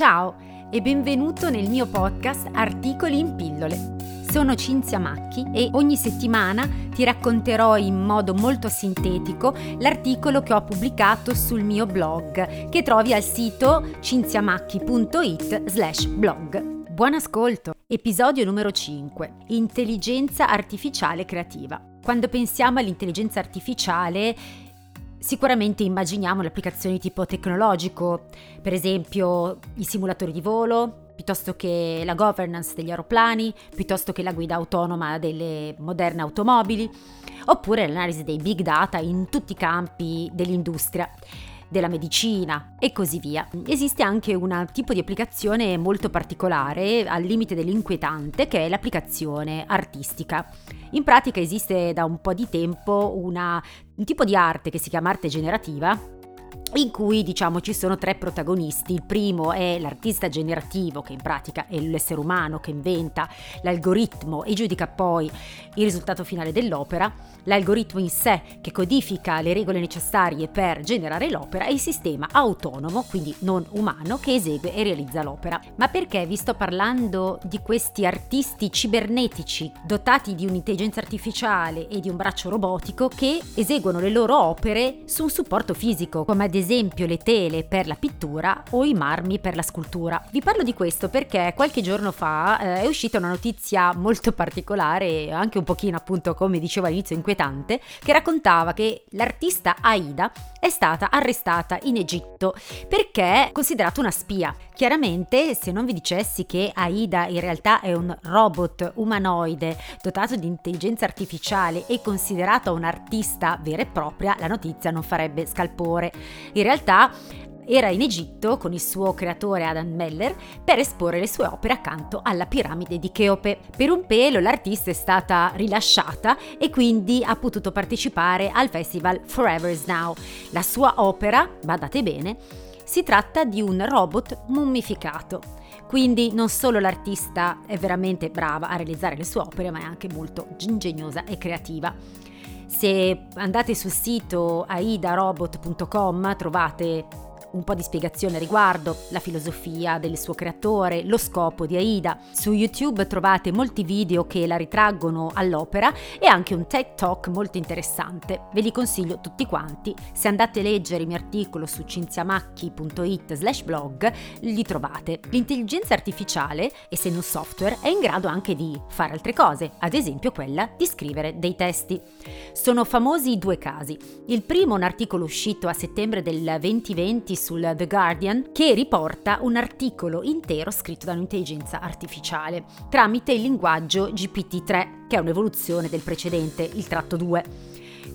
Ciao e benvenuto nel mio podcast Articoli in pillole. Sono Cinzia Macchi e ogni settimana ti racconterò in modo molto sintetico l'articolo che ho pubblicato sul mio blog, che trovi al sito cinziamacchi.it/blog. Buon ascolto! Episodio numero 5. Intelligenza artificiale creativa. Quando pensiamo all'intelligenza artificiale sicuramente immaginiamo le applicazioni di tipo tecnologico, per esempio i simulatori di volo, piuttosto che la governance degli aeroplani, piuttosto che la guida autonoma delle moderne automobili, oppure l'analisi dei big data in tutti i campi dell'industria, della medicina e così via. Esiste anche un tipo di applicazione molto particolare, al limite dell'inquietante, che è l'applicazione artistica. In pratica esiste da un po' di tempo un tipo di arte che si chiama arte generativa, in cui ci sono tre protagonisti. Il primo è l'artista generativo, che in pratica è l'essere umano che inventa l'algoritmo e giudica poi il risultato finale dell'opera, l'algoritmo in sé che codifica le regole necessarie per generare l'opera e il sistema autonomo, quindi non umano, che esegue e realizza l'opera. Ma perché vi sto parlando di questi artisti cibernetici dotati di un'intelligenza artificiale e di un braccio robotico che eseguono le loro opere su un supporto fisico, come ad esempio le tele per la pittura o i marmi per la scultura? Vi parlo di questo perché qualche giorno fa è uscita una notizia molto particolare, anche un pochino, appunto, come dicevo all'inizio, inquietante, che raccontava che l'artista Ai-Da è stata arrestata in Egitto perché è considerata una spia. Chiaramente, se non vi dicessi che Ai-Da in realtà è un robot umanoide dotato di intelligenza artificiale e considerata un'artista vera e propria, la notizia non farebbe scalpore. In realtà era in Egitto con il suo creatore Adam Meller per esporre le sue opere accanto alla piramide di Cheope. Per un pelo l'artista è stata rilasciata e quindi ha potuto partecipare al festival Forever is Now. La sua opera, badate bene, si tratta di un robot mummificato. Quindi non solo l'artista è veramente brava a realizzare le sue opere, ma è anche molto ingegnosa e creativa. Se andate sul sito aidarobot.com trovate un po' di spiegazione riguardo la filosofia del suo creatore, lo scopo di Ai-Da. Su YouTube trovate molti video che la ritraggono all'opera e anche un TED Talk molto interessante. Ve li consiglio tutti quanti. Se andate a leggere il mio articolo su cinziamacchi.it/blog li trovate. L'intelligenza artificiale, essendo un software, è in grado anche di fare altre cose, ad esempio quella di scrivere dei testi. Sono famosi due casi. Il primo, un articolo uscito a settembre del 2020 sul The Guardian, che riporta un articolo intero scritto da un'intelligenza artificiale tramite il linguaggio GPT-3, che è un'evoluzione del precedente, il tratto 2.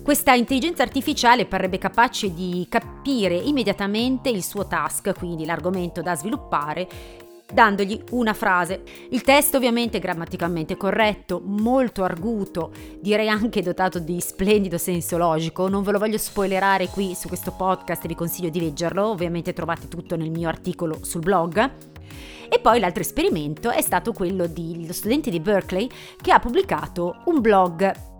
Questa intelligenza artificiale parrebbe capace di capire immediatamente il suo task, quindi l'argomento da sviluppare, dandogli una frase. Il testo ovviamente grammaticamente corretto, molto arguto, direi anche dotato di splendido senso logico. Non ve lo voglio spoilerare qui su questo podcast e vi consiglio di leggerlo, ovviamente trovate tutto nel mio articolo sul blog. E poi l'altro esperimento è stato quello dello studente di Berkeley che ha pubblicato un blog,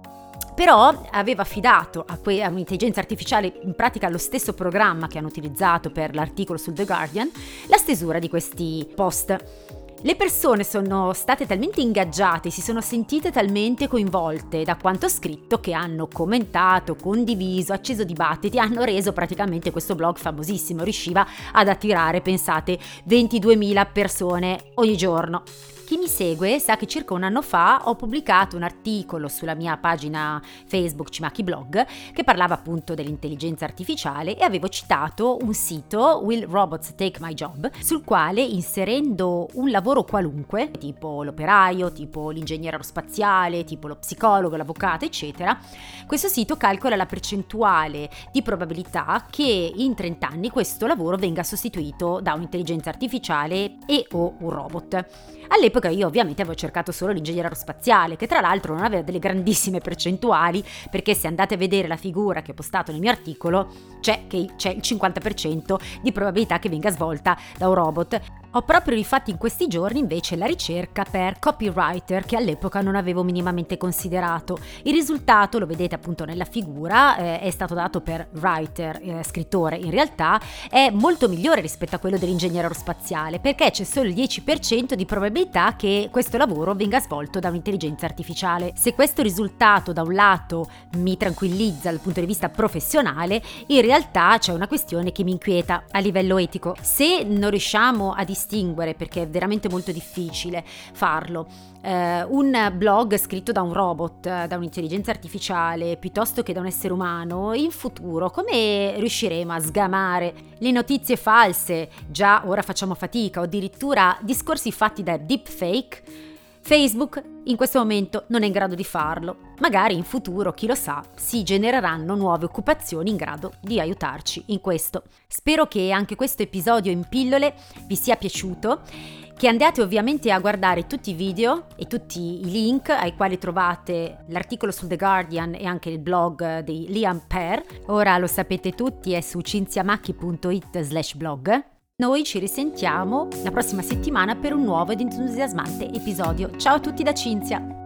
però aveva affidato a un'intelligenza artificiale, in pratica lo stesso programma che hanno utilizzato per l'articolo sul The Guardian, la stesura di questi post. Le persone sono state talmente ingaggiate, si sono sentite talmente coinvolte da quanto scritto, che hanno commentato, condiviso, acceso dibattiti, hanno reso praticamente questo blog famosissimo. Riusciva ad attirare, pensate, 22.000 persone ogni giorno. Chi mi segue sa che circa un anno fa ho pubblicato un articolo sulla mia pagina Facebook Cimaki Blog che parlava appunto dell'intelligenza artificiale e avevo citato un sito, Will Robots Take My Job, sul quale, inserendo un lavoro qualunque, tipo l'operaio, tipo l'ingegnere aerospaziale, tipo lo psicologo, l'avvocato, eccetera, questo sito calcola la percentuale di probabilità che in 30 anni questo lavoro venga sostituito da un'intelligenza artificiale e o un robot. All'epoca io ovviamente avevo cercato solo l'ingegnere aerospaziale, che tra l'altro non aveva delle grandissime percentuali, perché se andate a vedere la figura che ho postato nel mio articolo c'è il 50% di probabilità che venga svolta da un robot. Ho proprio rifatto in questi giorni invece la ricerca per copywriter che all'epoca non avevo minimamente considerato. Il risultato, lo vedete appunto nella figura, è stato dato per writer, scrittore. In realtà è molto migliore rispetto a quello dell'ingegnere aerospaziale, perché c'è solo il 10% di probabilità che questo lavoro venga svolto da un'intelligenza artificiale. Se questo risultato da un lato mi tranquillizza dal punto di vista professionale, in realtà c'è una questione che mi inquieta a livello etico. Se non riusciamo a distinguere, perché è veramente molto difficile farlo, un blog scritto da un robot, da un'intelligenza artificiale, piuttosto che da un essere umano, in futuro come riusciremo a sgamare le notizie false? Già ora facciamo fatica, o addirittura discorsi fatti da deepfake. Facebook in questo momento non è in grado di farlo. Magari in futuro, chi lo sa, si genereranno nuove occupazioni in grado di aiutarci in questo. Spero che anche questo episodio in pillole vi sia piaciuto, che andiate ovviamente a guardare tutti i video e tutti i link ai quali trovate l'articolo sul The Guardian e anche il blog di Liam Per. Ora lo sapete tutti, è su cinziamacchi.it/blog. Noi ci risentiamo la prossima settimana per un nuovo ed entusiasmante episodio. Ciao a tutti da Cinzia!